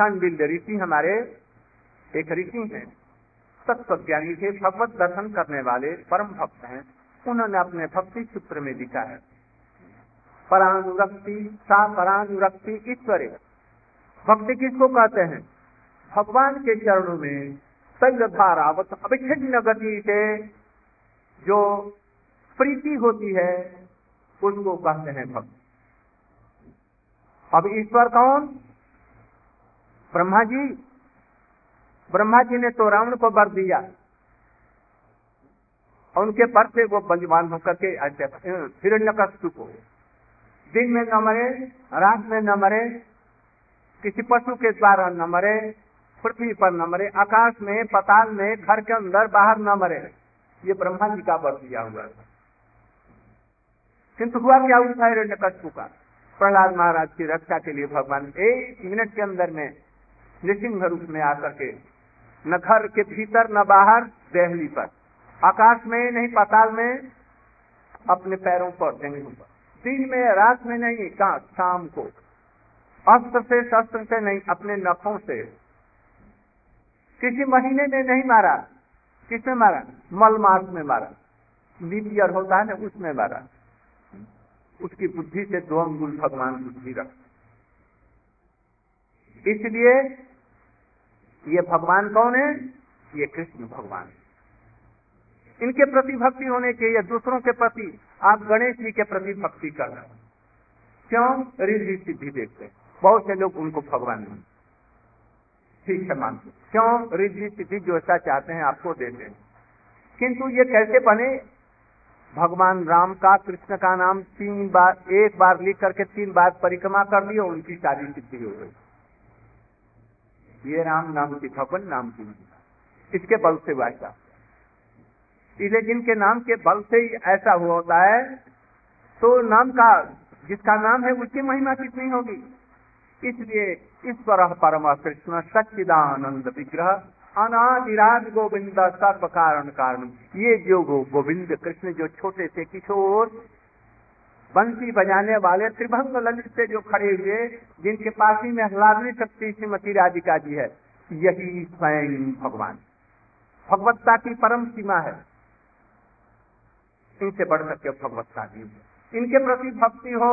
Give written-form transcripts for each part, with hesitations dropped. सांडिल्य ऋषि हमारे एक ऋषि हैं, तत्वज्ञानी थे, भगवत दर्शन करने वाले परम भक्त हैं। उन्होंने अपने भक्ति सूत्र में लिखा है, परानुरक्ति सा परानुरक्ति ईश्वरे, भक्ति किसको कहते हैं? भगवान के चरणों में तैल धारावत अविच्छिन्न गति से जो प्रीति होती है उसको कहते हैं भक्ति। अब ईश्वर कौन? ब्रह्मा जी। ब्रह्मा जी ने तो रावण को वर दिया और उनके पर से वो बलवान होकर के हिरण्यकश्यप को दिन में न मरे, रात में न मरे, किसी पशु के द्वारा न मरे, पृथ्वी पर न मरे, आकाश में, पाताल में, घर के अंदर, बाहर न मरे, ये ब्रह्मा जी का वर दिया हुआ। किंतु हुआ क्या उस हिरण्यकश्यप का? प्रहलाद महाराज की रक्षा के लिए भगवान एक मिनट के अंदर में नृसिंह रूप में आकर के न घर के भीतर न बाहर, देहली पर, आकाश में नहीं, पाताल में, अपने पैरों पर जमीन पर, दिन में रात में नहीं, कहा शाम को, अस्त्र से शस्त्र से नहीं, अपने नखों से। किसी महीने में नहीं मारा। किसमें मारा? मलमास में मारा, लीप ईयर होता है ना, उसमें मारा। उसकी बुद्धि से दो अंगुल भगवान बुद्धि रख। इसलिए ये भगवान कौन है? ये कृष्ण भगवान है। इनके प्रति भक्ति होने के, या दूसरों के प्रति, आप गणेश जी के प्रति भक्ति कर रहे हैं। क्यों? रिद्धि सिद्धि देखते हैं। बहुत से लोग उनको भगवान नहीं, ठीक है, मानते। क्यों? रिद्धि सिद्धि जो ऐसा चाहते हैं आपको देते हैं। किंतु ये कैसे बने? भगवान राम का, कृष्ण का नाम 3 बार, 1 बार लिख करके 3 बार परिक्रमा कर ली और उनकी सारी सिद्धि हो गई। ये राम नाम की, भगवान नाम की, इसके बल से वैसा। इसलिए जिनके नाम के बल से ही ऐसा हुआ होता है, तो नाम का, जिसका नाम है उसकी महिमा कितनी होगी। इसलिए ईश्वर परम कृष्ण सच्चिदानंद विग्रह अनादिराज गोविंद सर्व कारण कारण, ये जो गोविंद कृष्ण जो छोटे से किशोर बंसी बजाने वाले त्रिभंग ललित से जो खड़े हुए, जिनके पास ही में हलादरी शक्ति श्रीमती राधिका जी है, यही स्वयं भगवान। भगवत्ता की परम सीमा है, इनसे बढ़ सके भगवत्ता जी। इनके प्रति भक्ति हो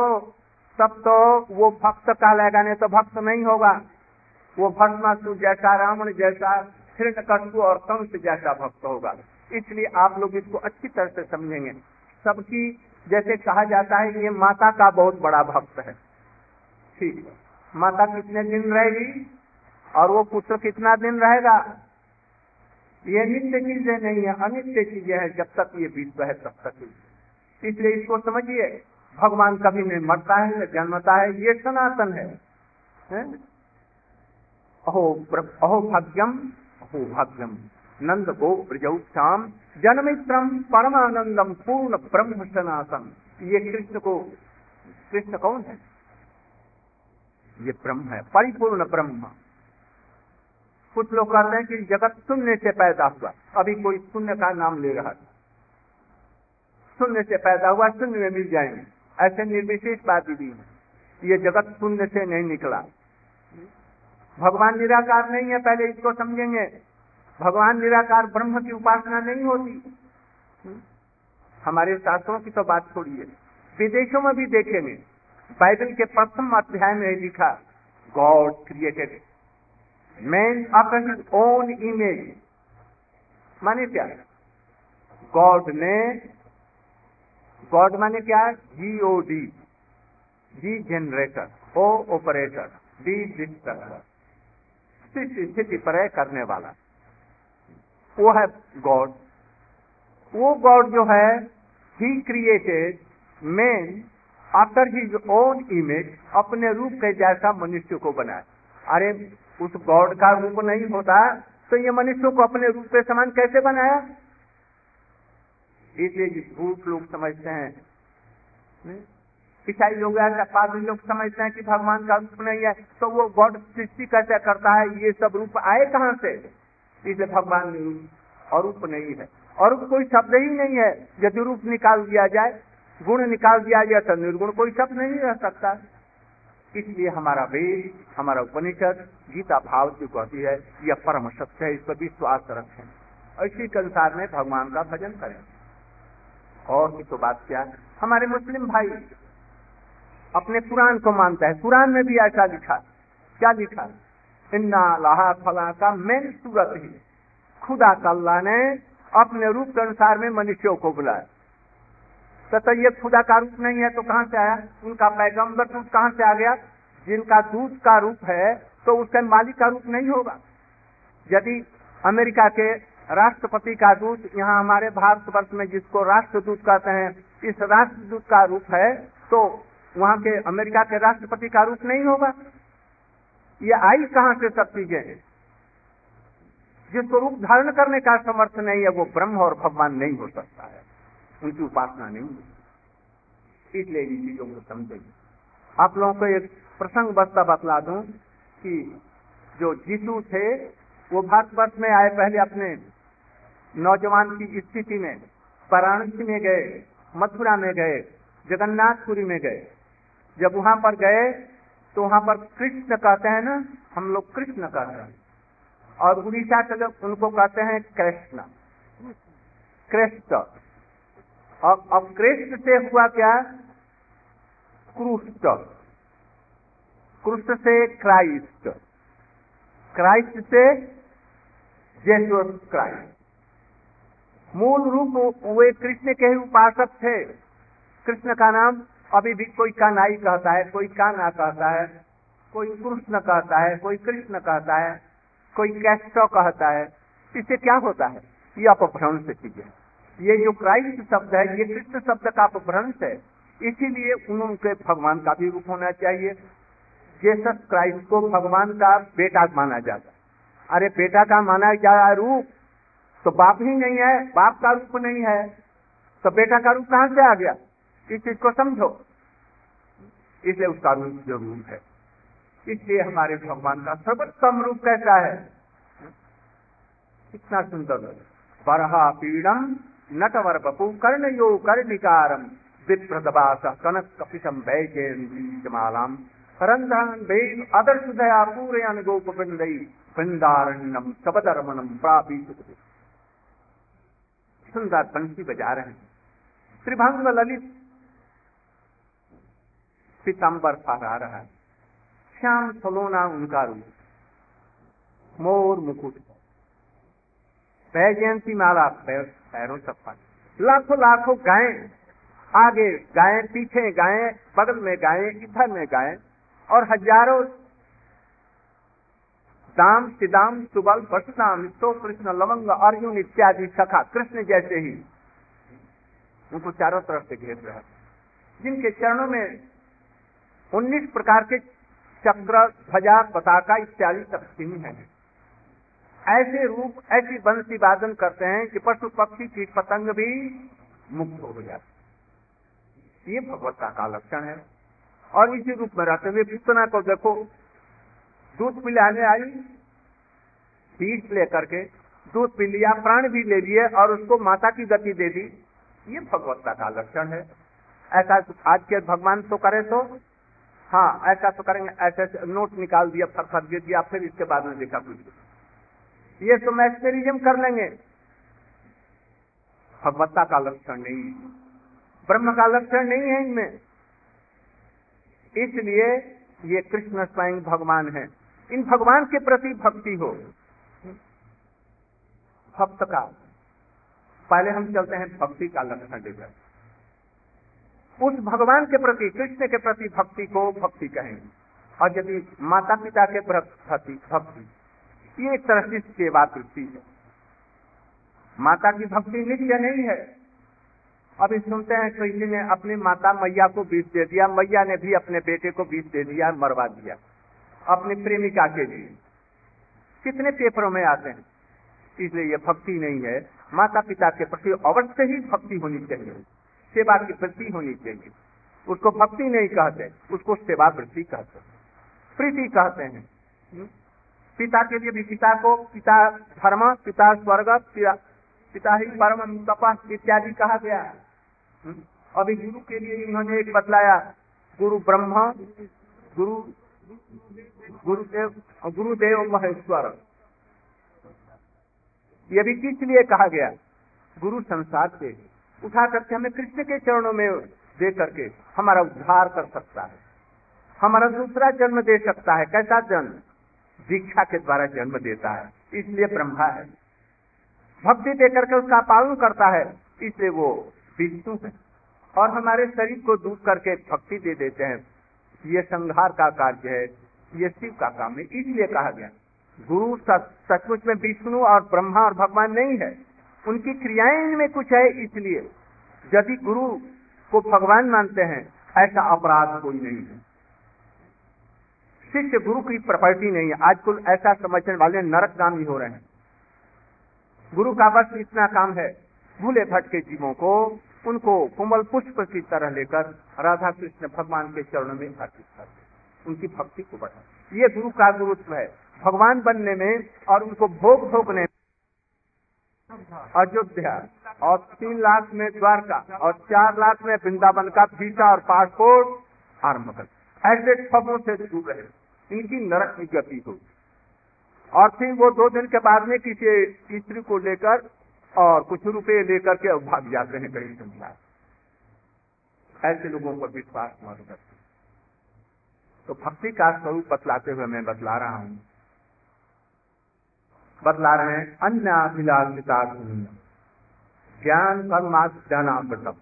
तब तो वो भक्त कहलाएगा, नहीं तो भक्त नहीं होगा। वो भस्मासुर जैसा, रावण जैसा, हिरण्यकश्यप और कंस जैसा भक्त होगा। इसलिए आप लोग इसको अच्छी तरह से समझेंगे। सबकी, जैसे कहा जाता है, ये माता का बहुत बड़ा भक्त है, ठीक है। माता कितने दिन रहेगी और वो पुत्र कितना दिन रहेगा, ये नित्य चीजें नहीं है, अनित्य चीजें हैं। जब तक ये विश्व है तब तक। इसलिए इसको समझिए, भगवान कभी नहीं मरता है, जन्मता है, ये सनातन है। अहो भाग्यम, अहो भाग्यम नंद गो ब्रजौ श्याम जनमित्रम परमानंदम पूर्ण ब्रह्म सनातन। ये कृष्ण को, कृष्ण कौन है? ये ब्रह्म है, परिपूर्ण ब्रह्म। कुछ लोग कहते हैं कि जगत शून्य से पैदा हुआ। अभी कोई शून्य का नाम ले रहा है, शून्य से पैदा हुआ, शून्य में मिल जाएंगे, ऐसे निर्विशेषवादी भी है। ये जगत शून्य से नहीं निकला। भगवान निराकार नहीं है, पहले इसको समझेंगे। भगवान निराकार ब्रह्म की उपासना नहीं होती। हमारे शास्त्रों की तो बात छोड़िए, विदेशों में भी देखेंगे। बाइबल के प्रथम अध्याय में लिखा, God created man after his own image. माने क्या? गॉड ने, गॉड माने क्या? GOD, G generator, O operator, D destructor, स्थिति पर करने वाला, वो है गॉड। वो गॉड जो है, ही created man after his own image, अपने रूप के जैसा मनुष्य को बनाए। अरे उस गॉड का रूप नहीं होता तो ये मनुष्य को अपने रूप के समान कैसे बनाया? इसलिए जिस भूत लोग समझते हैं, ईसाई लोग, पादरी लोग समझते हैं कि भगवान का रूप नहीं है, तो वो गॉड सृष्टि कैसे करता है? ये सब रूप आए कहाँ से? इसलिए भगवान रूप और रूप नहीं है, और कोई शब्द ही नहीं है। यदि रूप निकाल दिया जाए, गुण निकाल दिया जाए, तो निर्गुण कोई शब्द नहीं रह सकता। इसलिए हमारा वेद, हमारा उपनिषद गीता भाव जो कहती है यह परम सत्य है, इस पर विश्वास रखें और इसी संसार में भगवान का भजन करें। और की तो बात क्या, हमारे मुस्लिम भाई अपने कुरान को मानता है, कुरान में भी ऐसा लिखा, क्या लिखा, इन्ना लाहा फला का मेन सूरत ही खुदा अल्लाह ने अपने रूप संसार में मनुष्यों को बुलाया। तो ये खुदा का रूप नहीं है तो कहाँ से आया, उनका पैगम्बर दूध कहाँ से आ गया, जिनका दूध का रूप है तो उसके मालिक का रूप नहीं होगा। यदि अमेरिका के राष्ट्रपति का दूत यहाँ हमारे भारतवर्ष में जिसको राष्ट्रदूत कहते हैं, इस राष्ट्रदूत का रूप है तो वहाँ के अमेरिका के राष्ट्रपति का रूप नहीं होगा। ये आई कहाँ से सब चीजें हैं, जिसको रूप धारण करने का समर्थ नहीं है वो ब्रह्म और भगवान नहीं हो सकता है, उनकी उपासना नहीं होती। इसलिए इन चीजों को समझेंगे। आप लोगों को एक प्रसंग बस्ता बतला दूं कि जो जीसू थे वो भारतवर्ष में आए, पहले अपने नौजवान की स्थिति में वाराणसी में गए, मथुरा में गए, जगन्नाथपुरी में गए। जब वहां पर गए तो वहां पर कृष्ण कहते हैं ना, हम लोग कृष्ण कहते हैं, और उड़ीसा के लोग उनको कहते हैं कृष्ण कृष्ण। अब कृष्ण से हुआ क्या, क्रूस्ट, क्रूस्ट से क्राइस्ट, क्राइस्ट से जीसस क्राइस्ट। मूल रूप वे कृष्ण के ही उपासक थे। कृष्ण का नाम अभी भी कोई कान्हाई कहता है, कोई कान्हा कहता है, कोई कृष्ण कहता है, कोई कृष्ण कहता है, कोई कैस्टो कहता है। इससे क्या होता है, ये अपभ्रंश चीज है। ये जो क्राइस्ट शब्द है ये कृष्ण शब्द का अपभ्रंश है, इसीलिए उनके भगवान का भी रूप होना चाहिए। जीसस क्राइस्ट को भगवान का बेटा माना जाता है। अरे बेटा का माना जा रहा है रूप, तो बाप ही नहीं है, बाप का रूप नहीं है तो बेटा का रूप कहाँ से आ गया, इस चीज को समझो। इसलिए उसका रूप जो रूप है, इसलिए हमारे भगवान का सर्वोत्तम रूप कैसा है, कितना सुंदर, बरहा पीड़म नटवर बपू कर्ण यो कर्णिकारम विप्रदवास कनक कपिशम वैजयमालाम हरंधन वेद आदर्शया पूरयन गोप वृंदई वृंदारण्यम सबदरमणम प्रापी। सुंदर बंसी बजा रहे हैं, त्रिभंग ललित पीताम्बर फहरा रहा है, श्याम सलोना उनका रूप, मोर मुकुट, वैजयंती माला पैरों सब, लाखों लाखों गायें, आगे गायें, पीछे गायें, बगल में गायें, इधर में गायें, और हजारों दाम सिदाम सुबल बसनाम तो कृष्ण लवंग अर्जुन इत्यादि सखा कृष्ण जैसे ही उनको चारों तरफ से घेर रहा, जिनके चरणों में 19 प्रकार के चक्र ध्वजा पताका इत्यादि तकसीम है। ऐसे रूप, ऐसी बंसी वादन करते हैं कि पशु पक्षी कीट पतंग भी मुक्त हो जाते। ये भगवत्ता का लक्षण है। और इसी रूप में रहते हुए पूतना को देखो, दूध पिलाने आई, बीज लेकर के दूध पी लिया, प्राण भी ले लिए और उसको माता की गति दे दी। ये भगवत्ता का लक्षण है। ऐसा आज के भगवान तो करे तो हाँ ऐसा तो करेंगे, ऐसे नोट निकाल दिया, फटफट गिर दिया, फिर इसके बाद में देखा कुछ ये तो मैस्टेरिज्म कर लेंगे। भगवत्ता का लक्षण नहीं है, ब्रह्म का लक्षण नहीं है इनमें। इसलिए ये कृष्ण स्वयं भगवान है। इन भगवान के प्रति भक्ति हो। भक्त का पहले हम चलते हैं भक्ति का लक्षण लेकर, उस भगवान के प्रति कृष्ण के प्रति भक्ति को भक्ति कहेंगे। और यदि माता पिता के प्रति भक्ति, ये एक तरह से सेवा तृप्ति है। माता की भक्ति नित्य नहीं है। अभी सुनते हैं कृष्ण ने अपनी माता मैया को बीज दे दिया, मैया ने भी अपने बेटे को बीज दे दिया, मरवा दिया अपनी प्रेमिका के लिए। कितने पेपरों में आते हैं। इसलिए यह भक्ति नहीं है। माता पिता के प्रति अवश्य ही भक्ति होनी चाहिए, सेवा की वृत्ति होनी चाहिए। उसको भक्ति नहीं कहते, उसको सेवा वृत्ति कहते, प्रीति कहते हैं। पिता के लिए भी, पिता को पिता धर्म, पिता स्वर्ग, पिता ही परम तपः इत्यादि कहा गया। अभी गुरु के लिए इन्होंने एक बतलाया, गुरु ब्रह्मा गुरुदेव महेश्वर, यह भी किस लिए कहा गया? गुरु संसार से उठा करके हमें कृष्ण के चरणों में दे करके हमारा उद्धार कर सकता है, हमारा दूसरा जन्म दे सकता है। कैसा जन्म? दीक्षा के द्वारा जन्म देता है, इसलिए ब्रह्मा है। भक्ति दे करके उसका पालन करता है, इसलिए वो विष्णु है। और हमारे शरीर को दूर करके भक्ति दे देते हैं, ये संहार का कार्य है, ये शिव का काम है। इसलिए कहा गया गुरु सचमुच में विष्णु और ब्रह्मा और भगवान नहीं है, उनकी क्रियाएं इनमें कुछ है। इसलिए यदि गुरु को भगवान मानते हैं, ऐसा अपराध कोई नहीं है। शिष्य गुरु की प्रॉपर्टी नहीं है। आजकल ऐसा समझने वाले नरकगामी हो रहे हैं। गुरु का बस इतना काम है, भूले भटके जीवों को उनको कोमल पुष्प की तरह लेकर राधा कृष्ण भगवान के चरणों में अर्पित करते, उनकी भक्ति को बढ़ाते। ये गुरु का गुरुत्व है, भगवान बनने में और उनको भोग भोगने में। अयोध्या और 3 लाख में द्वारका और 4 लाख में वृंदावन का वीजा और पासपोर्ट और मगल, ऐसे ठगों से दूर रहे, इनकी नरक की गति होगी। और फिर वो 2 दिन के बाद में किसी स्त्री को लेकर और कुछ रुपए लेकर के भाग जाते हैं कहीं संसार। ऐसे लोगों पर विश्वास मत करते। तो भक्ति का स्वरूप बतलाते हुए मैं बतला रहा हूँ, बतला रहे हैं अन्याभिलाषिता ज्ञान परमात्म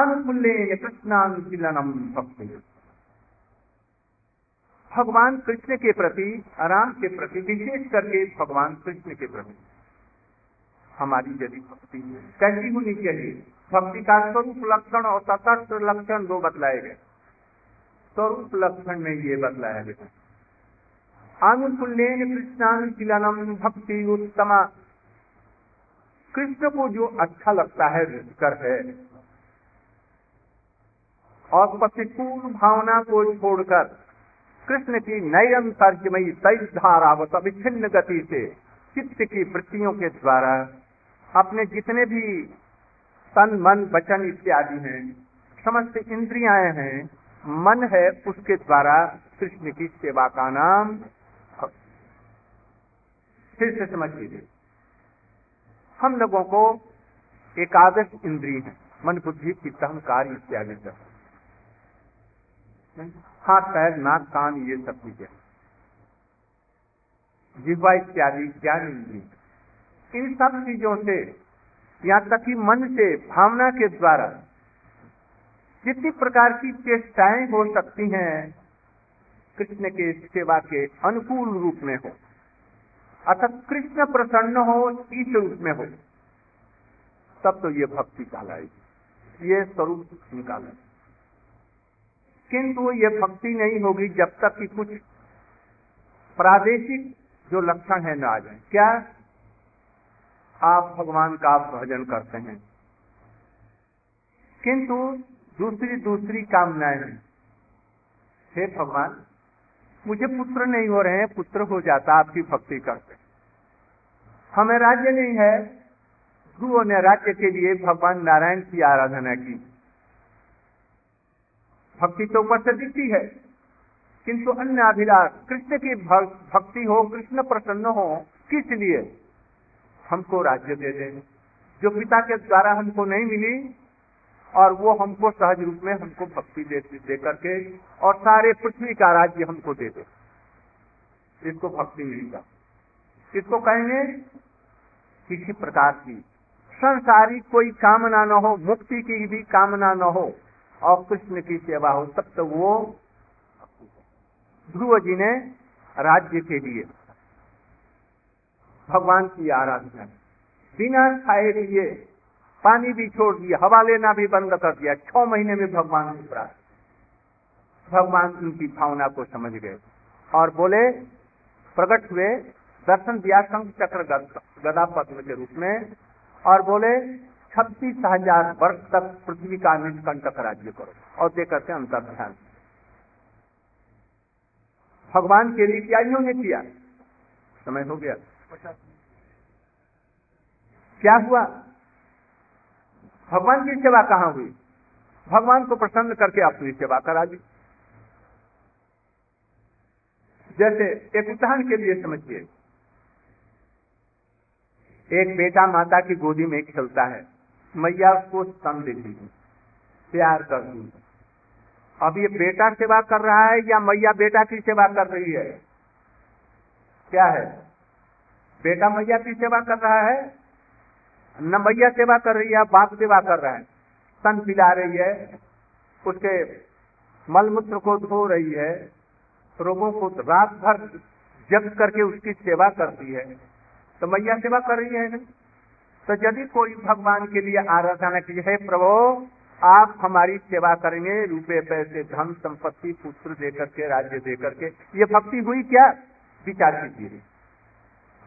अनुकूल्य कृष्णानुशीलनम भक्ति। भगवान कृष्ण के प्रति, राम के प्रति, विशेष करके भगवान कृष्ण के प्रति हमारी यदि भक्ति कैसी होनी चाहिए। भक्ति का स्वरूप लक्षण और तटस्थ लक्षण 2 बतलाए गए। स्वरूप लक्षण में ये बतलाया गया अनुकूल्येन कृष्णानुशीलनम भक्ति उत्तमा। कृष्ण को जो अच्छा लगता है रुचकर है, और प्रतिकूल भावना को छोड़कर कृष्ण की नैरंतर्यमयी तेज धारावत अविच्छिन्न गति से चित्त की वृत्तियों के द्वारा अपने जितने भी तन मन वचन इत्यादि हैं, समस्त इंद्रियाएं हैं, मन है, उसके द्वारा कृष्ण की सेवा का नाम भक्ति। फिर से समझ लीजिए, हम लोगों को 11 इंद्रिय हैं, मन बुद्धि चित्त अहंकार इत्यादि सब, हाथ पैर नाक कान ये सब चीजें, जीवा इत्यादि ज्ञान इंद्रिय। इन सब चीजों से यहाँ तक कि मन से भावना के द्वारा जितनी प्रकार की चेष्टाएं हो सकती हैं कृष्ण के सेवा के अनुकूल रूप में हो, अर्थात कृष्ण प्रसन्न हो इस रूप में हो, तब तो ये भक्ति कहलाएगी, ये स्वरूप निकालेगी। किंतु ये भक्ति नहीं होगी जब तक कि कुछ प्रादेशिक जो लक्षण है ना आ जाए। क्या आप भगवान का भजन करते हैं, किंतु दूसरी दूसरी कामनाएं हैं, हे भगवान मुझे पुत्र नहीं हो रहे हैं, पुत्र हो जाता आपकी भक्ति करते, हमें राज्य नहीं है, गुरुओं ने राज्य के लिए भगवान नारायण की आराधना की, भक्ति तो ऊपर से दिखती है, किंतु अन्य अभिलाष कृष्ण की भक्ति हो, कृष्ण प्रसन्न हो, किस लिए? हमको राज्य दे दे जो पिता के द्वारा हमको नहीं मिली, और वो हमको सहज रूप में हमको भक्ति दे करके और सारे पृथ्वी का राज्य हमको दे दे, इसको भक्ति मिलेगा। इसको कहेंगे किसी प्रकार की संसारी कोई कामना न हो, मुक्ति की भी कामना न हो और कृष्ण की सेवा हो, तब तो वो ध्रुव जी ने राज्य के लिए भगवान की आराधना, बिना खाए पिए पानी भी छोड़ दिया, हवा लेना भी बंद कर दिया, 6 महीने में भगवान की प्रार्थना। भगवान उनकी भावना को समझ गए और बोले, प्रकट हुए दर्शन दिया शंख चक्र गदा पद्म के रूप में, और बोले 36,000 वर्ष तक पृथ्वी का निष्कंटक राज्य करो, और देख करके अंतर्ध्यान भगवान के लिए क्या इन्होंने किया। समय हो गया, क्या हुआ? भगवान की सेवा कहाँ हुई? भगवान को प्रसन्न करके अपनी सेवा करा दी। जैसे एक उदाहरण के लिए समझिए, एक बेटा माता की गोदी में खेलता है, मैया उसको स्तन देती है, प्यार करती है। अब ये बेटा सेवा कर रहा है या मैया बेटा की सेवा कर रही है? क्या है, बेटा मैया की सेवा कर रहा है? न मैया सेवा कर रही है, बाप सेवा कर रहा है, स्तन पिला रही है, उसके मलमूत्र को धो रही है, रोगों को रात भर जग करके उसकी सेवा करती है, तो मैया सेवा कर रही है ना। तो यदि कोई भगवान के लिए आराधना की है, प्रभु आप हमारी सेवा करेंगे, रुपए पैसे धन संपत्ति पुत्र देकर के राज्य देकर के, ये भक्ति हुई क्या? विचार कीजिए,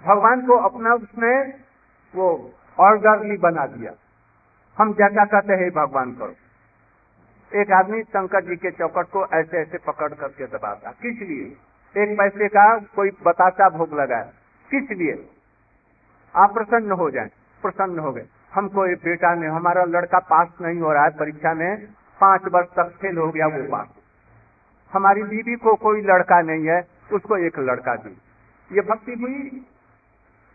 भगवान को अपना उसने वो ऑर्डरली बना दिया। हम जैसा कहते हैं भगवान करो। एक आदमी शंकर जी के चौकट को ऐसे ऐसे पकड़ करके दबाता, किस लिए? एक पैसे का कोई बतासा भोग लगाया, किस लिए? आप प्रसन्न हो जाए। प्रसन्न हो गए, हमको ये बेटा ने, हमारा लड़का पास नहीं हो रहा है परीक्षा में, 5 वर्ष तक फेल हो गया वो पास, हमारी बीवी को कोई लड़का नहीं है, उसको एक लड़का दी। ये भक्ति हुई?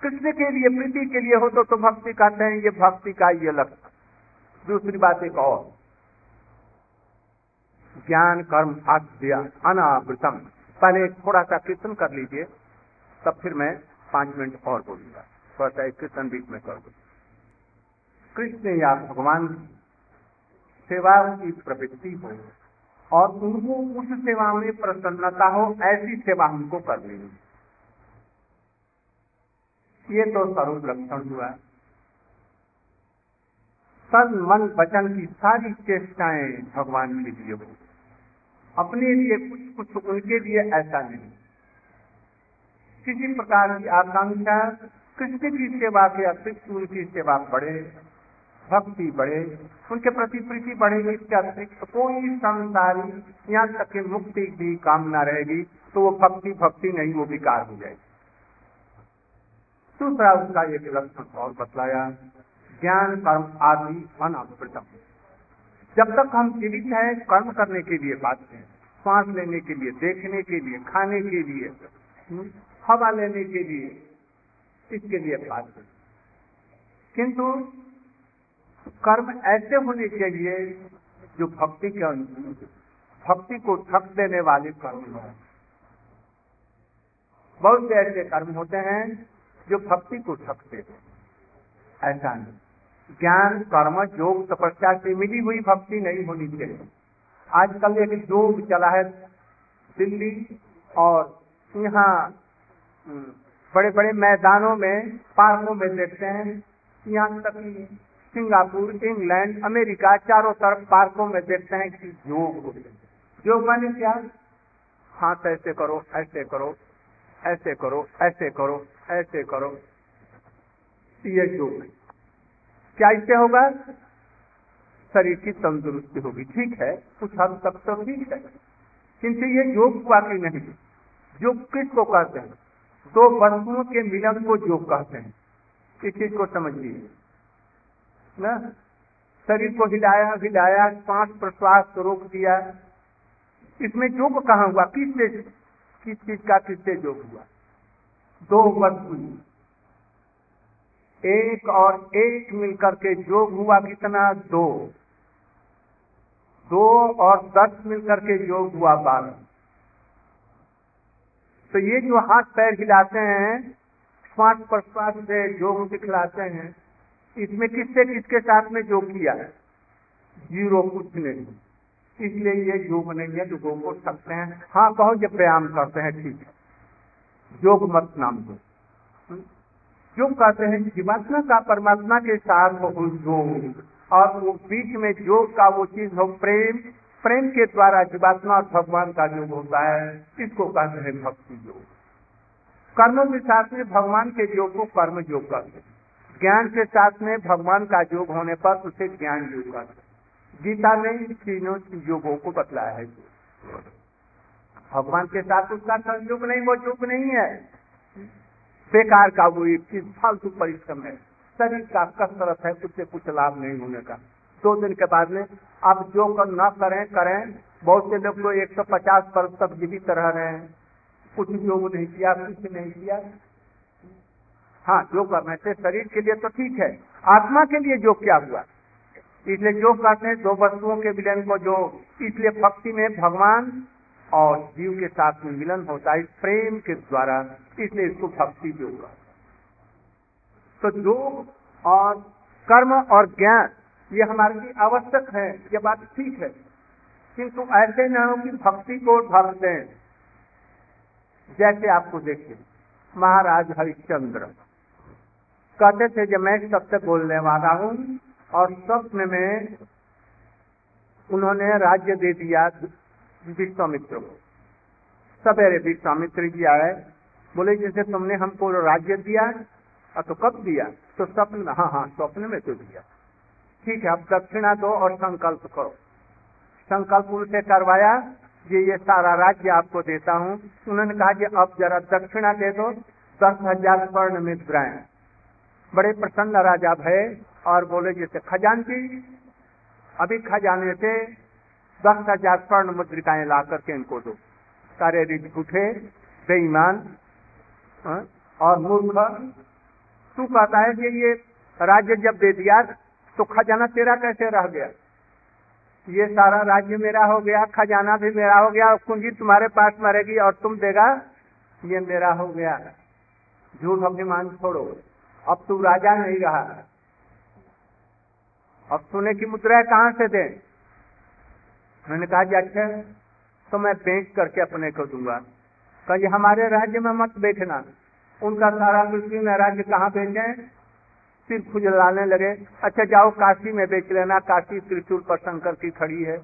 कृष्ण के लिए प्रीति के लिए हो तो भक्ति कहते हैं, ये भक्ति का ये लक्ष्य। दूसरी बात एक और, ज्ञान कर्म आद्या अनावृतम। पहले थोड़ा सा कीर्तन कर लीजिए, तब फिर मैं 5 मिनट और बोलूंगा, थोड़ा सा कीर्तन बीच में कर दूंगा। कृष्ण या भगवान की सेवा की प्रवृत्ति हो और उनको उस सेवा में प्रसन्नता हो, ऐसी सेवा हमको करनी है। ये तो स्वरूप लक्षण हुआ। तन मन वचन की सारी चेष्टाएं भगवान के लिए हो, अपने लिए कुछ उनके लिए ऐसा नहीं, किसी प्रकार की आकांक्षा। कृष्ण की सेवा के अतिरिक्त उनकी सेवा बढ़े, भक्ति बढ़े, उनके प्रति प्रीति बढ़ेगी, इसके अतिरिक्त कोई संसारी यहाँ तक की मुक्ति की कामना रहेगी तो वो भक्ति भक्ति नहीं, वो विकार हो जाएगी। दूसरा उसका एक लक्षण और बतलाया, ज्ञान कर्म आदि अनावृतम। जब तक हम जीवित हैं कर्म करने के लिए बाध्य हैं, सांस लेने के लिए, देखने के लिए, खाने के लिए, हवा लेने के लिए, इसके लिए बाध्य। किंतु कर्म ऐसे होने चाहिए जो भक्ति के अनुरूप, भक्ति को थक देने वाले कर्म हो। बहुत से ऐसे कर्म होते हैं जो भक्ति को थकते हैं, ऐसा नहीं। ज्ञान कर्म योग तपस्या से मिली हुई भक्ति नहीं होनी चाहिए। आजकल एक योग चला है दिल्ली और यहाँ बड़े बड़े मैदानों में, पार्कों में देखते हैं, यहाँ तक सिंगापुर, इंग्लैंड, अमेरिका, चारों तरफ पार्कों में देखते हैं कि योग होते हैं। योग माने क्या? हाथ ऐसे करो, ऐसे करो, ऐसे करो, ऐसे करो, ऐसे करो, ये योग है। क्या इससे होगा? शरीर की तंदुरुस्ती होगी, ठीक है, कुछ हद तक तो ठीक है, किंतु ये योग हुआ कि नहीं? योग किसको कहते हैं? 2 वस्तुओं के मिलन को योग कहते हैं। इस चीज को समझिए ना, शरीर को हिलाया हिलाया, श्वास प्रश्वास को रोक दिया, इसमें योग कहाँ हुआ? किससे, किस चीज का किससे योग हुआ? 2 वस्तु, एक और एक मिलकर के योग हुआ कितना? 2 और 10 मिलकर के योग हुआ 12। तो ये जो हाथ पैर हिलाते हैं, श्वास प्रश्वास से योग दिखलाते हैं, इसमें किससे किसके साथ में योग किया? 0, कुछ नहीं। इसलिए ये योग नहीं है। लोगों को सकते हैं, हाँ कहो जब व्यायाम करते हैं, ठीक है, योग मत नाम दो। योग कहते हैं जीवात्मा का परमात्मा के साथ हो योग, और वो बीच में योग का वो चीज हो प्रेम, प्रेम के द्वारा जीवात्मा और भगवान का योग होता है, इसको कहते हैं भक्ति योग। कर्मों के साथ में भगवान के योग को कर्म योग कहते हैं। ज्ञान के साथ में भगवान का योग होने पर उसे ज्ञान योग कहते हैं। गीता में इन तीनों योगों को बतलाया है। भगवान के साथ उसका संयोग नहीं, वो योग नहीं है, बेकार का वो एक चीज, फालतू परिश्रम है, शरीर का कसरत है, उससे कुछ लाभ नहीं होने का। 2 दिन के बाद में आप जो न करें करें। बहुत से लोग तो 150% जीवित रह रहे हैं, कुछ भी वो नहीं किया, कुछ नहीं किया। हाँ, योग करने से शरीर के लिए तो ठीक है, आत्मा के लिए योग क्या हुआ? इसलिए योग करते हैं दो वस्तुओं के विलयन को योग। इसलिए भक्ति में भगवान और जीव के साथ में मिलन होता है प्रेम के द्वारा, इसलिए इसको भक्ति योग कहते हैं। तो योग और कर्म और ज्ञान ये हमारे लिए आवश्यक है, ये बात ठीक है, किंतु ऐसे न हो कि भक्ति को ढक दें। जैसे आपको देखिए महाराज हरिश्चंद्र कहते थे जब मैं सबसे बोलने वाला हूँ, और स्वप्न में उन्होंने राज्य दे दिया विश्वामित्र को। सवेरे विश्वामित्र जी आए, बोले जैसे तुमने हमको राज्य दिया, तो कब दिया? तो स्वप्न। हाँ, स्वप्न में तो दिया, ठीक है, अब दक्षिणा दो और संकल्प करो। संकल्प उनसे करवाया, ये सारा राज्य आपको देता हूँ। उन्होंने कहा कि अब जरा दक्षिणा दे दो, 10,000 स्वर्ण मुद्राएं। बड़े प्रसन्न राजा भये और बोले जैसे खजानची, अभी खजाने से 10,000 स्वर्ण मुद्रिकाएं ला करके इनको दो। सारे रिज उठे, बेईमान और मूर्ख, तू कहता है कि ये राज्य जब दे दिया तो खजाना तेरा कैसे रह गया? ये सारा राज्य मेरा हो गया, खजाना भी मेरा हो गया, और कुंजी तुम्हारे पास मरेगी और तुम देगा, ये मेरा हो गया। झूठ अभिमान छोड़ो, अब तू राजा नहीं रहा। अब सोने की मुद्रा कहाँ से दे? मैंने कहा जी अच्छा तो मैं बेच करके अपने को दूंगा। कहीं हमारे राज्य में मत बेचना। उनका सारा पृथ्वी में राज्य कहाँ बेचे? सिर खुजलाने लगे। अच्छा जाओ काशी में बेच लेना, काशी त्रिशूल पर शंकर की खड़ी है।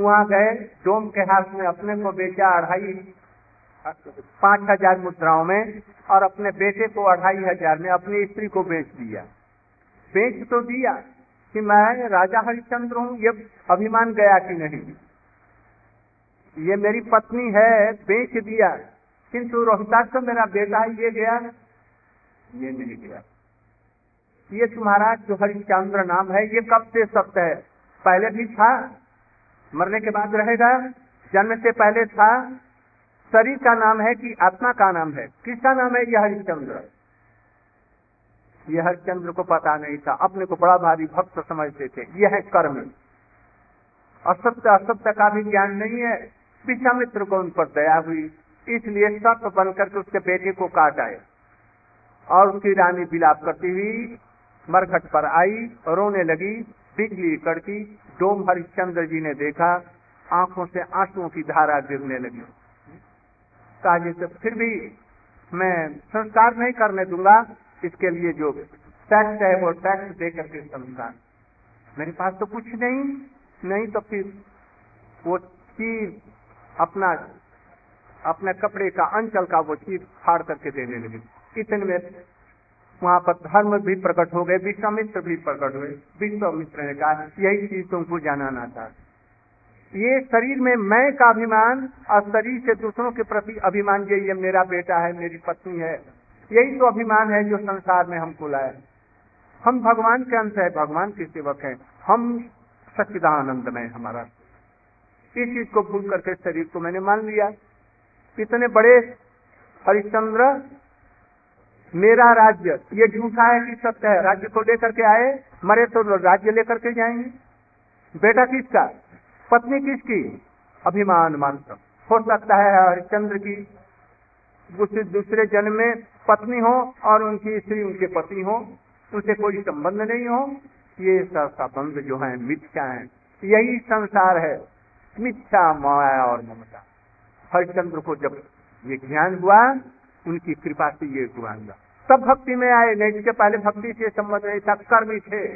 वहाँ गए, डोम के हाथ में अपने को बेचा 5,500 मुद्राओं में, और अपने बेटे को 2,500 में, अपनी स्त्री को बेच दिया। बेच तो दिया कि मैं राजा हरिश्चंद्र हूँ, ये अभिमान गया कि नहीं? ये मेरी पत्नी है, बेच दिया, किंतु रोहिताक्ष तो मेरा बेटा है, ये गया? ये नहीं गया। ये तुम्हारा जो हरिश्चंद्र नाम है ये कब से सत्य है? पहले भी था, मरने के बाद रहेगा, जन्म से पहले था। शरीर का नाम है कि आत्मा का नाम है? किसका नाम है ये हरिश्चंद्र? ये हरिश्चंद्र को पता नहीं था, अपने को बड़ा भारी भक्त समझते थे। ये है कर्म। असत्य असत्य का भी ज्ञान नहीं है। विश्वामित्र को उन पर दया हुई, इसलिए सत्य बनकर के उसके बेटे को काट आए, और उसकी रानी विलाप करती हुई मरघट पर आई, रोने लगी, बिजली कड़की। डोम हरिश्चंद्र जी ने देखा, आंखों से आंसुओं की धारा गिरने लगी। कहा जैसे फिर भी मैं संस्कार नहीं करने दूंगा, इसके लिए जो टैक्स है वो टैक्स दे करके संस्कार। मेरे पास तो कुछ नहीं, नहीं तो फिर वो चीज अपने कपड़े का अंचल का वो चीज फाड़ करके देने लगी। इतने में वहाँ पर धर्म भी प्रकट हो गए, विश्वामित्र भी प्रकट हुए। विश्वामित्र ने कहा यही चीज तुमको जानाना था। ये शरीर में मैं का अभिमान और शरीर से दूसरों के प्रति अभिमान, ये मेरा बेटा है, मेरी पत्नी है, यही तो अभिमान है जो संसार में हमको लाए। हम भगवान के अंश है, भगवान के सेवक है, हम सच्चिदानंद में हमारा। इस चीज को भूल करके शरीर को मैंने मान लिया। इतने बड़े हरिश्चंद्र, मेरा राज्य, ये झूठा है कि सत्य है? राज्य को लेकर के आए, मरे तो राज्य लेकर के जाएंगे। बेटा किसका, पत्नी किसकी? अभिमान मानता। हो सकता है हरिश्चंद्र की दूसरे जन्म में पत्नी हो और उनकी स्त्री उनके पति हो, उनसे कोई संबंध नहीं हो। ये सब संबंध जो है मिथ्या है। यही संसार है, मिथ्या माया और ममता। हरिश्चंद्र को जब ये ज्ञान हुआ, उनकी कृपा से ये गुआंगा, सब भक्ति में आए। नहीं इसके पहले भक्ति से संबंध नहीं था, कर्मी थे।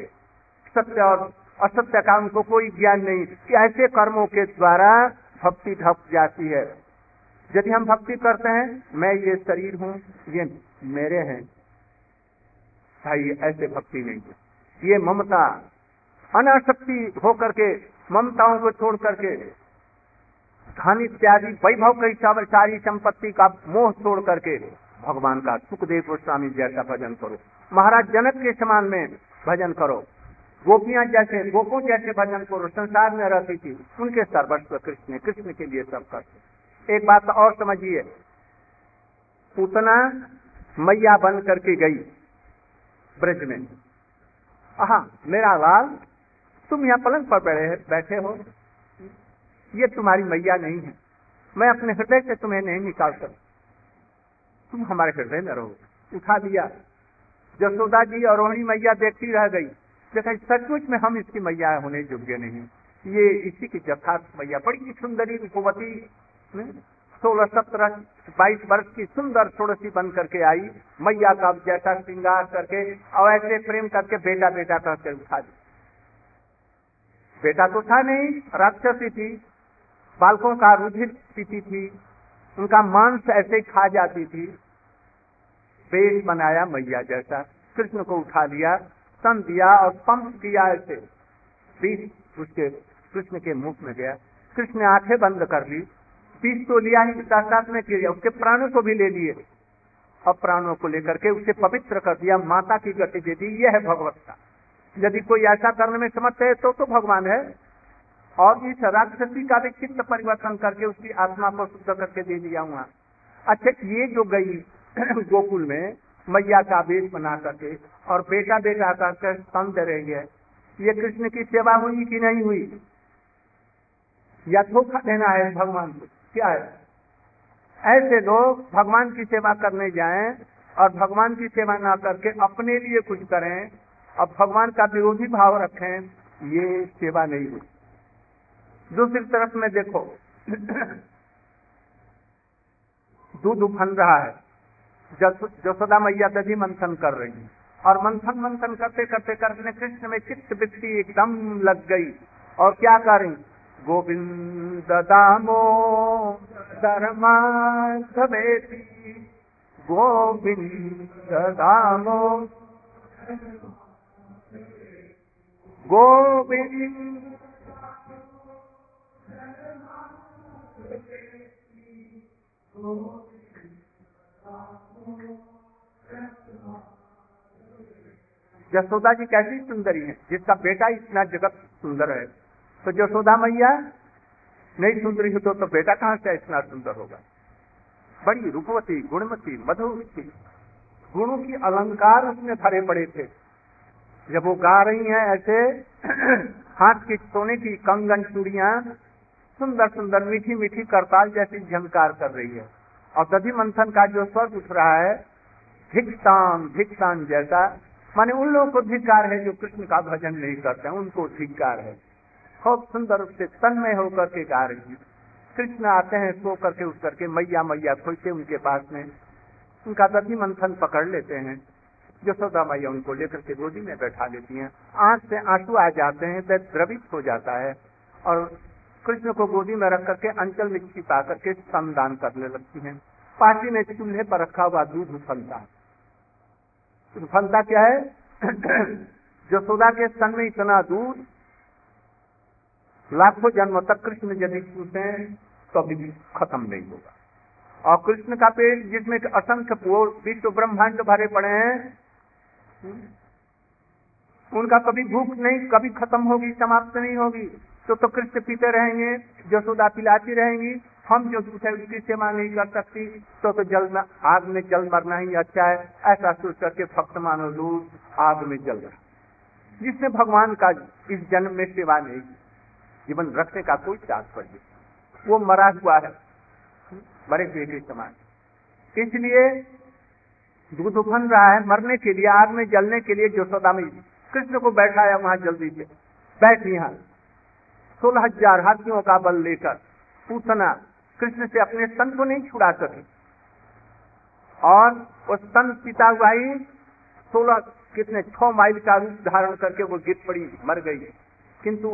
सत्य और असत्य का उनको कोई ज्ञान नहीं कि ऐसे कर्मों के द्वारा भक्ति ढक जाती है। यदि हम भक्ति करते हैं, मैं ये शरीर हूँ, ये मेरे हैं भाई, ऐसे भक्ति नहीं है। ये ममता, अनासक्ति होकर के, ममताओं को छोड़ करके, धन इत्यादि वैभव की सारी संपत्ति का मोह छोड़ करके भगवान का सुखदेव गोस्वामी जैसा भजन करो, महाराज जनक के समान में भजन करो, गोपों जैसे भजन करो। संसार में रहती थी उनके सर्वस्व कृष्ण, कृष्ण के लिए सब करते। एक बात और समझिए, पूतना मैया बन करके गई ब्रज में। आहा मेरा लाल, तुम यहाँ पलंग पर बैठे हो, ये तुम्हारी मैया नहीं है, मैं अपने हृदय से तुम्हें नहीं निकाल सकता, तुम हमारे हृदय में रहो। उठा दिया। जसोदा जी और रोहिणी मैया देखती रह गई, देखा सचमुच में हम इसकी मैया होने योग्य नहीं, ये इसी की यथार्थ मैया, बड़ी सुंदरी रूपवती 16, 17, 22 वर्ष की सुंदर षोड़शी बन करके आई। मैया का जैसा श्रृंगार करके और ऐसे प्रेम करके बेटा बेटा करके उठा दिया। बेटा तो था नहीं, राक्षसी थी, बालकों का रुधिर पीती थी, उनका मांस ऐसे खा जाती थी। पेट बनाया मैया जैसा, कृष्ण को उठा लिया, स्तन दिया और पंप दिया, ऐसे बीज उसके कृष्ण के मुख में गया। कृष्ण ने आंखें बंद कर ली, बीज तो लिया ही साथ में किया, उसके प्राणों को भी ले लिए और प्राणों को लेकर के उसे पवित्र कर दिया। माता की गति दे दी। यह है भगवत्ता। यदि कोई ऐसा करने में समर्थ है तो भगवान है। और इस राक्षसी का भी चित्त परिवर्तन करके उसकी आत्मा को शुद्ध करके दे दिया हुआ। अच्छा, ये जो गई गोकुल में मैया का वेश बना करके और बेटा बेटा करके स्तन दे रही है, ये कृष्ण की सेवा हुई कि नहीं हुई? या धोखा देना है भगवान को? क्या है, ऐसे लोग भगवान की सेवा करने जाएं और भगवान की सेवा ना करके अपने लिए कुछ करें और भगवान का विरोधी भाव रखें, ये सेवा नहीं हुई। दूसरी तरफ में देखो, दूध उफन रहा है, जसोदा मैया दधी मंथन कर रही है और मंथन करते करते करते कृष्ण में चित्त वृत्ति एकदम लग गई और क्या करें, गोविंद दामो धर्मा समेती, गोविंद दामो गोविंद जसोदा जी कैसी सुंदरी है, जिसका बेटा इतना जगत सुंदर है। तो जसोदा मैया नहीं सुंदरी हो तो बेटा कहाँ से इतना सुंदर होगा? बड़ी रूपवती, गुणवती, मधुवती, गुणों की अलंकार उसमें भरे पड़े थे। जब वो गा रही हैं ऐसे हाथ की सोने की कंगन चूड़ियां सुंदर सुंदर मीठी मीठी करताल जैसी झंकार कर रही है और दधी मंथन का जो स्वर उठ रहा है धिक्तान धिक्तान जैसा, माने उन लोगों को धिक्कार है जो कृष्ण का भजन नहीं करते, उनको धिक्कार है। खूब सुंदर उससे तन्मय होकर के गा रही है। कृष्ण आते हैं सो करके उठ करके, मैया मैया खोजते उनके पास में, उनका दधी मंथन पकड़ लेते हैं। जसोदा मैया उनको लेकर के गोदी में बैठा लेती हैं, आंख से आंसू आ जाते हैं, दर्द द्रवित हो जाता है और कृष्ण को गोदी में रख करके अंचल में छिपा करके स्तन दान करने लगती हैं। पासी में चूल्हे पर रखा हुआ दूध उफनता। उफनता क्या है? जसोदा के स्तन में इतना दूध लाखों जन्मों तक कृष्ण यदि चूसे तो अभी भी खत्म नहीं होगा। और कृष्ण का पेट जिसमें असंख्य विश्व ब्रह्मांड भरे पड़े हैं, उनका कभी भूख नहीं, कभी खत्म होगी, समाप्त नहीं होगी। तो कृष्ण पीते रहेंगे, जसोदा पिलाती रहेंगी। हम जो दूसरे उसकी सेवा नहीं कर सकती तो जल में आग में जल मरना ही अच्छा है, ऐसा सोच करके भक्त मानो दूध आग में जल रहा, जिसने भगवान का इस जन्म में सेवा नहीं, जीवन रखने का कोई तात्पर्य, वो मरा हुआ है मरे हुए के समान। इसलिए दूध उफन रहा है, मरने के लिए, आग में जलने के लिए जसोदा में कृष्ण को बैठाया वहां। जल्दी से बैठ यहाँ। 16,000 हाथियों का बल लेकर पूतना कृष्ण से अपने स्तन को नहीं छुड़ा सके और वो स्तन पिता हुआ ही 6 माइल का रूप धारण करके वो गिर पड़ी, मर गई, किंतु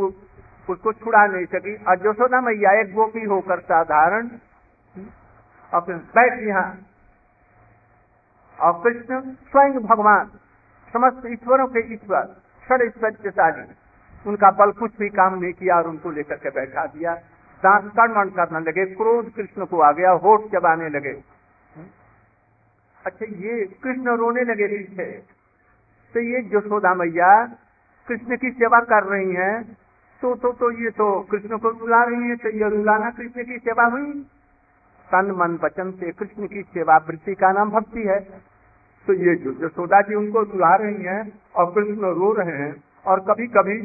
उसको छुड़ा नहीं सकी। और जसोदा मैया एक गोपी होकर साधारण अपने बैठ यहाँ। और कृष्ण स्वयं भगवान, समस्त ईश्वरों के ईश्वर, सर्वशक्तिशाली, उनका बल कुछ भी काम नहीं किया और उनको लेकर के बैठा दिया। दांत कर्मण करने लगे, क्रोध कृष्ण को आ गया, होठ चबाने लगे। अच्छा, ये कृष्ण रोने लगे पीछे। तो ये जसोदा मैया कृष्ण की सेवा कर रही हैं, तो ये तो कृष्ण को रुला रही है, तो ये रुलाना कृष्ण की सेवा हुई? तन मन वचन से कृष्ण की सेवा वृत्ति का नाम भक्ति है। तो ये जो यशोदा जी उनको सुला रही हैं और कृष्ण रो रहे हैं, और कभी कभी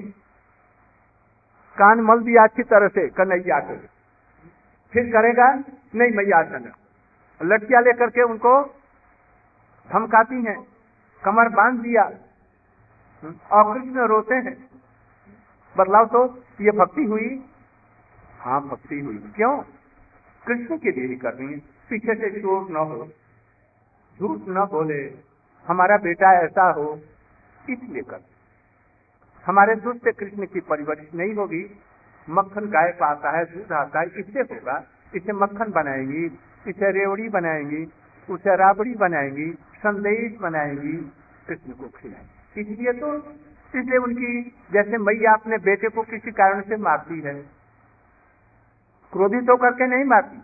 कान मल दिया अच्छी तरह से कन्हैया को, फिर करेगा नहीं मैया आसन, लड़कियां लेकर के उनको धमकाती हैं, कमर बांध दिया और कृष्ण रोते हैं। बदलाव तो ये भक्ति हुई? हाँ भक्ति हुई, क्यों? कृष्ण के लिए ही कर रही है। पीछे से चोट न हो, झूठ न बोले, हमारा बेटा ऐसा हो, इसलिए कर। हमारे दूध से कृष्ण की परवरिश नहीं होगी। मक्खन गाय पाता है, दूध आता है, इससे होगा। इसे मक्खन बनाएंगी, इसे रेवड़ी बनाएंगी, उसे राबड़ी बनाएंगी, संदेश बनाएंगी, कृष्ण को खिलाएंगे। इसलिए तो इसलिए उनकी जैसे मैया अपने बेटे को किसी कारण से मारती है, क्रोधित होकर के नहीं मारती,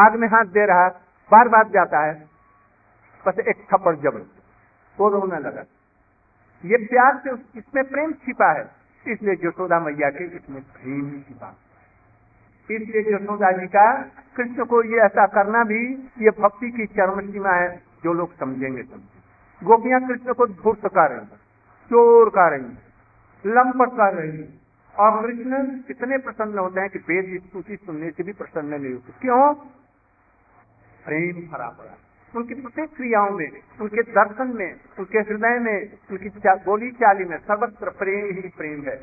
आग में हाथ दे रहा, बार बार जाता है, बस एक थप्पड़ जबरदस्त, वो रोने लगा। ये प्यार से इसमें प्रेम छिपा है, इसलिए यशोदा मैया के इसमें प्रेम छिपा। इसलिए यशोदा जी का कृष्ण को ये ऐसा करना भी ये भक्ति की चरम सीमा है। जो लोग समझेंगे समझेंगे। गोपियां कृष्ण को धूर्त कर रही हैं, चोर कर रही हैं, लंपट कर रही हैं, और कृष्ण इतने प्रसन्न होते हैं कि वेद स्तुति सुनने से भी प्रसन्न नहीं होते। क्यों? प्रेम भरा पड़ा उनकी प्रत्येक क्रियाओं में, उनके दर्शन में, उनके हृदय में, उनकी बोली चाली में, सर्वत्र प्रेम ही प्रेम है,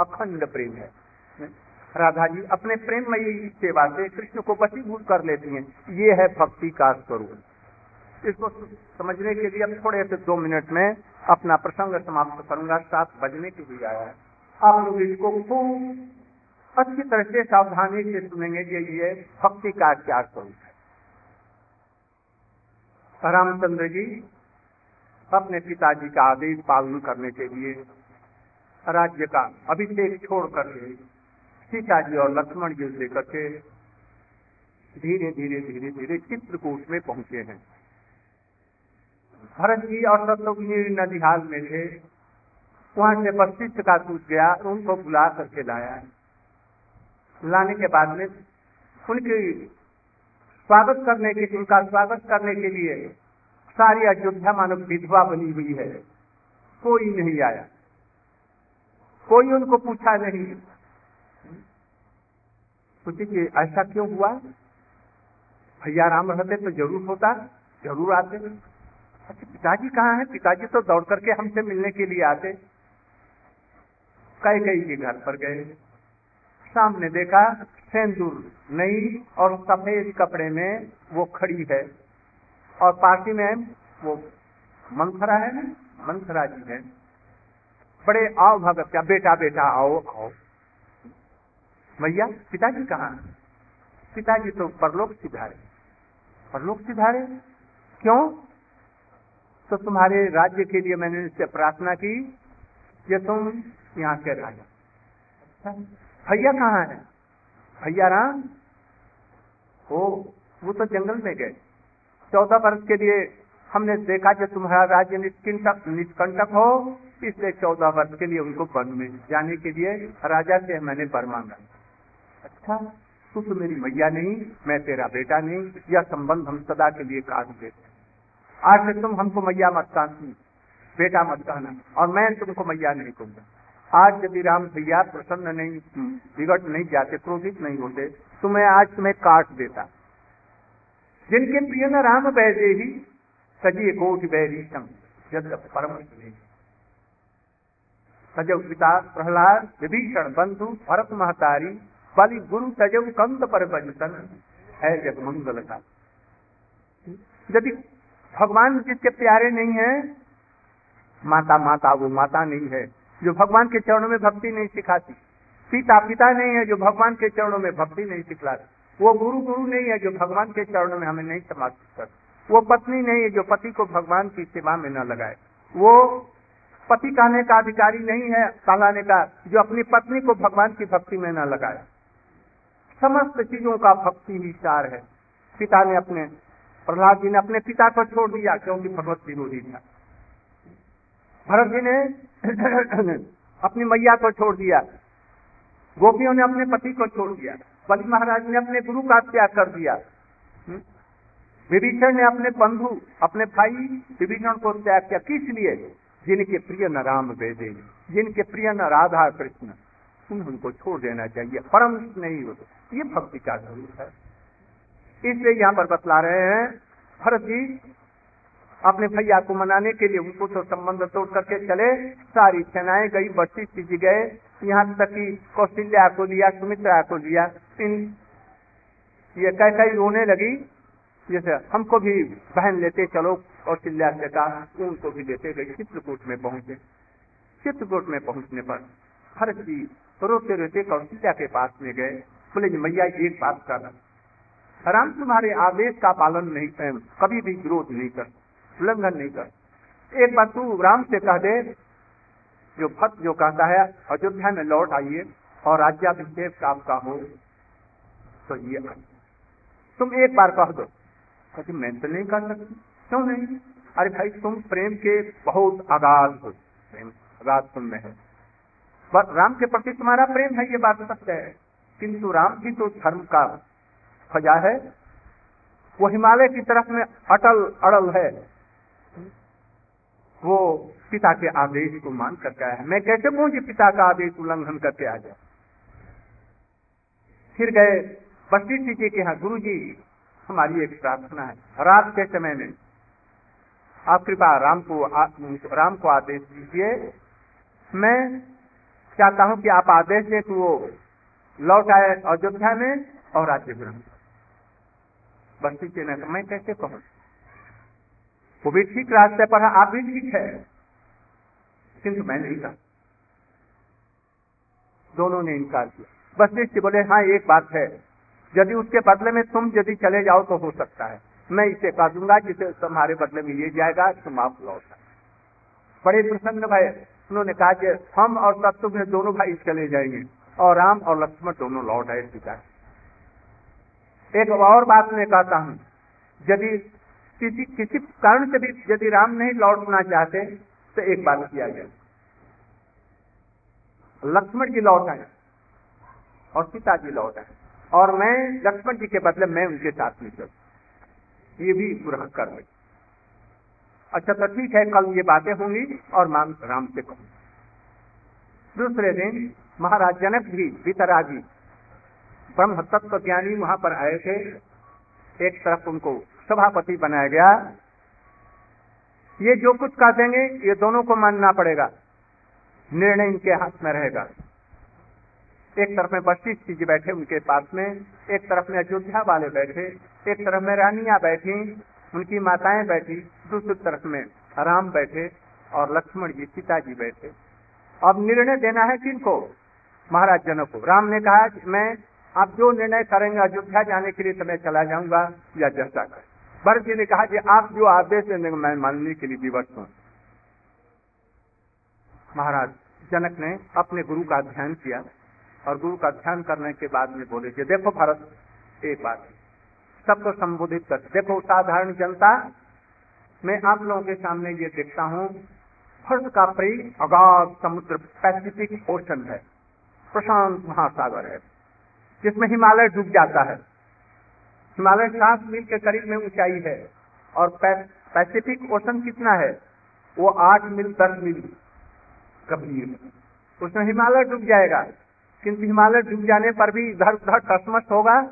अखंड प्रेम है। राधा जी अपने प्रेममयी सेवा से कृष्ण को बसीभूत कर लेती हैं। ये है भक्ति का स्वरूप। इसको समझने के लिए अब थोड़े से 2 मिनट में अपना प्रसंग समाप्त करूंगा। 7 बजने के लिए आया है। आप लोग इसको खूब अच्छी तरह से सावधानी से सुनेंगे कि ये भक्ति का क्या स्वरूप है। रामचंद्र जी अपने पिताजी का आदेश पालन करने के लिए राज्य का अभिषेक छोड़ करके सीता जी और लक्ष्मण जी लेकर के धीरे धीरे धीरे धीरे चित्रकूट में पहुंचे हैं। भरत जी और शत्रुघ्न नदिहाल में थे, वहां से बस्तिष्ट का टूट गया, उनको बुला करके लाया। लाने के बाद में उनके स्वागत करने के लिए, उनका स्वागत करने के लिए सारी अयोध्या मानव विधवा बनी हुई है, कोई नहीं आया, कोई उनको पूछा नहीं। सोचे कि ऐसा क्यों हुआ? भैया राम रहते तो जरूर होता, जरूर आते। अच्छा पिताजी कहाँ हैं? पिताजी तो दौड़ करके हमसे मिलने के लिए आते। कैकेयी के घर पर गए, सामने देखा सेंदूर नई और सफेद कपड़े में वो खड़ी है, और पार्टी में वो मंथरा है, मंथरा जी है। बड़े आओ भगत क्या, बेटा बेटा आओ आओ। भैया पिताजी कहाँ? पिताजी तो परलोक सिधारे। परलोक सिधारे क्यों? तो तुम्हारे राज्य के लिए मैंने इससे प्रार्थना की कि तुम यहाँ के राजा। भैया कहाँ है? भैया राम हो, वो तो जंगल में गए। 14 वर्ष के लिए हमने देखा कि तुम्हारा राज्य निष्कंटक हो, इसलिए 14 वर्ष के लिए उनको वन में जाने के लिए राजा से मैंने वर मांगा। अच्छा तू तो मेरी मैया नहीं, मैं तेरा बेटा नहीं, यह संबंध हम सदा के लिए काट देते। आज से तुम हमको मैया मत कहना, बेटा मत कहना, और मैं तुमको मैया नहीं कहूँगा। आज यदि राम भैया प्रसन्न नहीं, बिगड़ नहीं जाते, क्रोधित नहीं होते, तो मैं आज तुम्हें काट देता। जिनके प्रिय न राम बैदे ही सजी कोट बैरी सम यद परम सजव पिता प्रहलाद विभीषण बंधु भरत महतारी बलि गुरु सजव कंत पर बजतन है जगमंगल का। यदि भगवान जिसके प्यारे नहीं है, माता माता वो माता नहीं है जो भगवान के चरणों में भक्ति नहीं सिखाती, पिता पिता नहीं है जो भगवान के चरणों में भक्ति नहीं सिखलाती, वो गुरु गुरु नहीं है जो भगवान के चरणों में हमें नहीं समर्पित करती, वो पत्नी नहीं है जो पति को भगवान की सेवा में न लगाए, वो पति कहने का अधिकारी नहीं है कहलाने का जो अपनी पत्नी को भगवान की भक्ति में न लगाए। समस्त चीजों का भक्ति ही सार है। पिता ने अपने प्रहलाद जी ने अपने पिता को छोड़ दिया क्योंकि भगवत विरोधी था। भरत जी ने अपनी मैया को छोड़ दिया, गोपियों ने अपने पति को छोड़ दिया, बलि महाराज ने अपने गुरु का त्याग कर दिया, विभीषण ने अपने बंधु अपने भाई विभीषण को त्याग किया, किस लिए? जिनके प्रिय न राम भेदे, जिनके प्रिय न राधा कृष्ण, उनको छोड़ देना चाहिए, परम नहीं होते। ये भक्ति का स्वरूप है। इसलिए यहाँ पर बतला रहे हैं भरत जी अपने भैया को मनाने के लिए उनको तो संबंध तोड़ करके चले, सारी सेनाएं गई, वशिष्ठ जी गए, यहाँ तक कि कौशल्या को लिया, सुमित्रा को लिया, ये कैसे रोने लगी जैसे हमको भी बहन लेते चलो, कौशल्या से कहा, उनको भी लेते गई। चित्रकूट में पहुंचे, चित्रकूट में पहुंचने पर भरत जी रोते रोते कौशल्या के पास में गए, बोले मैया एक बात कर, राम तुम्हारे आदेश का पालन नहीं, कभी भी विरोध नहीं कर, उल्लंघन नहीं कर। एक बार तू राम से कह दे, जो भक्त जो कहता है अयोध्या में लौट आइए और राज्याभिषेक आपका हो, तो ये तुम एक बार कह दो। कभी मैं तो नहीं कर सकती। क्यों नहीं? अरे भाई तुम प्रेम के बहुत आगाज हो, प्रेम आगाज तुम में है, पर राम के प्रति तुम्हारा प्रेम है, ये बात सत्य है, किन्तु राम की तो धर्म का खजा है, वो हिमालय की तरफ में अटल अड़ल है, वो पिता के आदेश को मान करके आया है, मैं कैसे मुझे पिता का आदेश उल्लंघन करके आ जाए। फिर गए वशिष्ठ जी के यहाँ, गुरु जी हमारी एक प्रार्थना है, रात के समय में आप कृपा राम को आदेश दीजिए, मैं चाहता हूँ कि आप आदेश दें कि वो लौट आए अयोध्या में और राज्य ग्रहण। वशिष्ठ ने कहा मैं कैसे कहूँ, वो भी ठीक रास्ते पर है, आप भी ठीक है, किंतु मैं नहीं कहा। दोनों ने इनकार किया। वशिष्ठ बोले हाँ एक बात है, यदि उसके बदले में तुम यदि चले जाओ तो हो सकता है मैं इसे कह दूंगा, जिसे तुम्हारे बदले में ये जाएगा तुम आप लौटा। बड़े प्रसन्न भाई, उन्होंने कहा कि हम और शत्रुघ्न दोनों भाई चले जाएंगे और राम और लक्ष्मण दोनों लौट आए सीता। एक और बात मैं कहता हूँ, यदि किसी कारण से भी यदि राम नहीं लौटना चाहते तो एक बात किया जाए, लक्ष्मण जी लौट आए और सीताजी लौट आए और मैं लक्ष्मण जी के बदले मैं उनके साथ नहीं चलूं, ये भी पूरा कर रही। अच्छा तो ठीक है, कल ये बातें होंगी और राम से कहूँ। दूसरे दिन महाराज जनक भी वितरागी ब्रह्म तत्व ज्ञानी वहाँ पर आए थे। एक तरफ उनको सभापति बनाया गया, ये जो कुछ कह देंगे ये दोनों को मानना पड़ेगा, निर्णय इनके हाथ में रहेगा। एक तरफ में वशिष्ठ जी बैठे उनके पास में, एक तरफ में अयोध्या वाले बैठे, एक तरफ में रानियां बैठी उनकी माताएं बैठी, दूसरी तरफ में राम बैठे और लक्ष्मण जी सीताजी बैठे। अब निर्णय देना है किनको? महाराज जनक को। राम ने कहा मैं आप जो निर्णय करेंगे अयोध्या जाने के लिए तो मैं चला जाऊंगा या जैसा कर। भरत जी ने कहा कि आप जो आदेश देंगे मैं मानने के लिए विवश हूँ। महाराज जनक ने अपने गुरु का ध्यान किया और गुरु का ध्यान करने के बाद में बोले कि देखो भरत, एक बात सबको संबोधित कर, देखो साधारण जनता, मैं आप लोगों के सामने ये देखता हूँ भरत का प्रिय अगाध समुद्र पैसिफिक ओशन है, प्रशांत महासागर है, जिसमें हिमालय डूब जाता है, हिमालय 7 मील के करीब में ऊंचाई है और पैसिफिक ओशन कितना है, वो 8 मील 10 मील गंभीर, उसमें हिमालय डूब जाएगा, किंतु हिमालय डूब जाने पर भी इधर उधर टसमस होगा।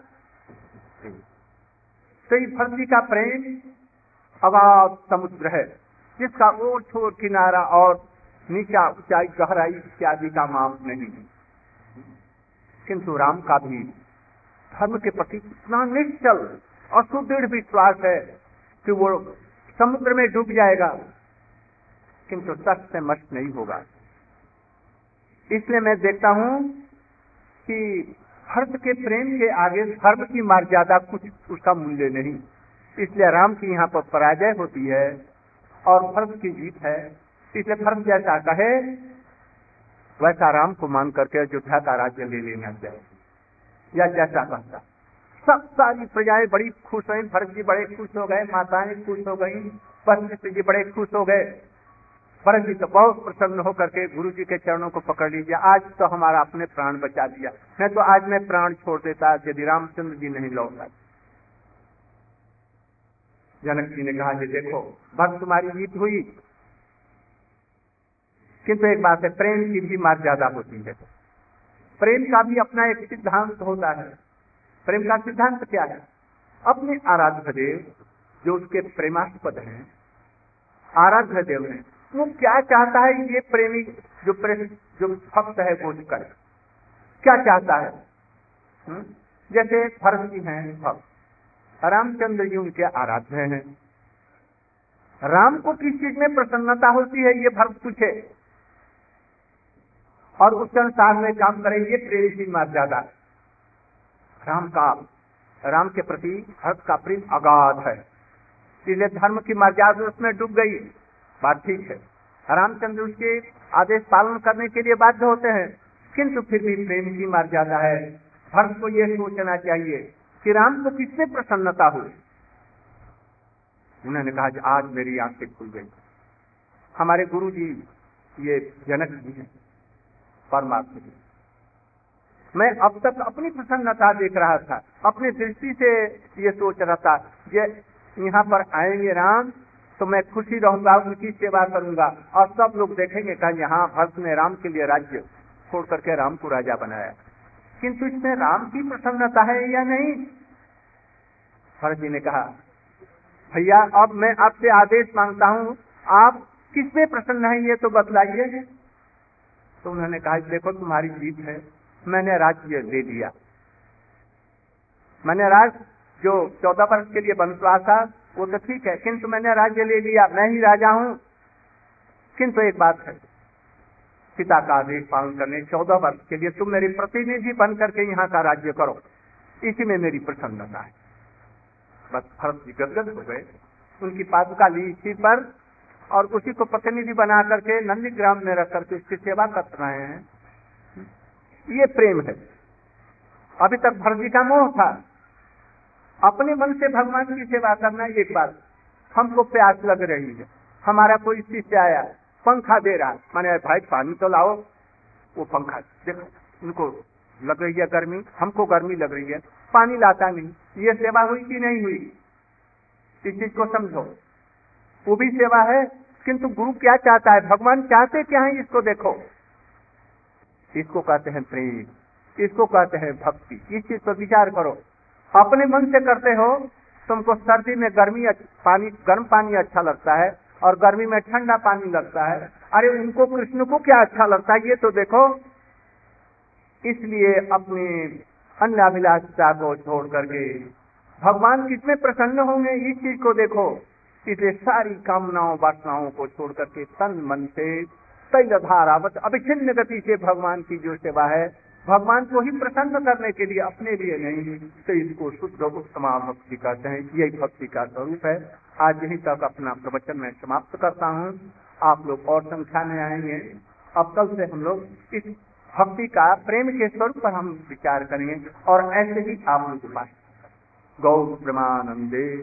तो ये धरती का प्रेम अगाध समुद्र है, जिसका ओर छोर किनारा और नीचा ऊंचाई गहराई इत्यादि का माप नहीं है, किंतु राम का भी धर्म के प्रति इतना निश्चल और सुदृढ़ विश्वास है कि वो समुद्र में डूब जाएगा किंतु सच से मस्त नहीं होगा। इसलिए मैं देखता हूँ कि भरत के प्रेम के आगे धर्म की मर्यादा कुछ उसका मूल्य नहीं, इसलिए राम की यहाँ पर पराजय होती है और भरत की जीत है। इसलिए भरत जैसा कहे वैसा राम को मान करके अयोध्या का राज्य ले लेना चाहिए या जैसा कहता। सब सारी प्रजाएं बड़ी खुश हुई, भरत जी बड़े खुश हो गए, माताएं खुश हो गई, वशिष्ठ जी बड़े खुश हो गए। भरत जी तो बहुत प्रसन्न होकर के गुरु जी के चरणों को पकड़ लीजिए, आज तो हमारा अपने प्राण बचा दिया, नहीं तो आज मैं प्राण छोड़ देता यदि रामचंद्र जी नहीं लौटा। जनक जी ने कहा कि देखो बस तुम्हारी जीत हुई, किंतु एक बात है, प्रेम की भी मर्यादा होती है। प्रेम का भी अपना एक सिद्धांत होता है। प्रेम का सिद्धांत क्या है? अपने आराध्य देव जो उसके प्रेमास्पद हैं, आराध्य देव है, वो क्या चाहता है ये प्रेमी जो भक्त है वो करे, क्या चाहता है। जैसे भरत जी हैं भक्त, रामचंद्र जी उनके आराध्य हैं। राम को किस चीज में प्रसन्नता होती है ये भरत पूछे और उसके अनुसार में काम करे, ये प्रेम की मर्यादा। राम के प्रति भरत का प्रेम अगाध है, इसलिए धर्म की मर्यादा उसमें डूब गई। बात ठीक है, रामचंद्र उसके आदेश पालन करने के लिए बाध्य होते हैं, किंतु फिर भी प्रेम की मर्यादा है। भरत को यह सोचना चाहिए कि राम को किससे प्रसन्नता हुई। उन्होंने कहा आज मेरी आंखें खुल गई, हमारे गुरु जी ये जनक जी हैं परमात्मा जी, मैं अब तक अपनी प्रसन्नता देख रहा था, अपनी दृष्टि से ये सोच रहा था ये यहाँ पर आएंगे राम तो मैं खुशी रहूंगा, उनकी सेवा करूंगा और सब लोग देखेंगे कहा यहाँ भरत ने राम के लिए राज्य छोड़ करके राम को राजा बनाया, किंतु इसमें राम की प्रसन्नता है या नहीं। भरत जी ने कहा भैया अब मैं आपसे आदेश मांगता हूँ, आप किसमें प्रसन्न है ये तो बतलाइए। तो उन्होंने कहा देखो तुम्हारी जीत है, मैंने राज्य दे दिया, मैंने राज्य जो 14 वर्ष के लिए बनवा था वो तो ठीक है, किंतु मैंने राज्य ले लिया, मैं ही राजा हूँ। किंतु एक बात है, पिता का आदेश पालन करने 14 वर्ष के लिए तुम मेरे प्रतिनिधि बन करके यहाँ का राज्य करो, इसी में मेरी प्रसन्नता है। बस भरत जी गदगद हो गए, उनकी पादुका ली इसी पर और उसी को प्रतिनिधि बना करके नंदीग्राम में रख करके उसकी सेवा कर रहे हैं। ये प्रेम है। अभी तक भरत जी का मोह था अपने मन से भगवान की सेवा करना। एक बार हमको प्यास लग रही है, हमारा कोई शिष्य आया पंखा दे रहा, मैंने भाई पानी तो लाओ, वो पंखा देखो उनको लग रही है गर्मी, हमको गर्मी लग रही है, पानी लाता नहीं। ये सेवा हुई कि नहीं हुई? इस चीज को समझो, वो भी सेवा है। किंतु गुरु क्या चाहता है, भगवान चाहते क्या है, इसको देखो। इसको कहते हैं प्रेम, इसको कहते हैं भक्ति। इस चीज पर विचार करो। अपने मन से करते हो, तुमको सर्दी में गर्म पानी अच्छा लगता है और गर्मी में ठंडा पानी लगता है। अरे उनको कृष्ण को क्या अच्छा लगता है ये तो देखो। इसलिए अपने अन्नाभिलाषता को छोड़ करके भगवान किसमें प्रसन्न होंगे इस चीज को देखो। इसलिए सारी कामनाओं वासनाओं को छोड़ करके तन मन से तैलधारावत अभिचिन्न गति से भगवान की जो सेवा है, भगवान को ही प्रसन्न करने के लिए, अपने लिए नहीं, तो इसको शुद्ध उत्तम भक्ति कहते हैं। यही भक्ति का स्वरूप है। आज यहीं तक अपना प्रवचन मैं समाप्त करता हूँ। आप लोग और संख्या में आएंगे। अब कल से हम लोग इस भक्ति का प्रेम के स्वरूप पर हम विचार करेंगे और ऐसे ही आप लोग गौर प्रमानंदे।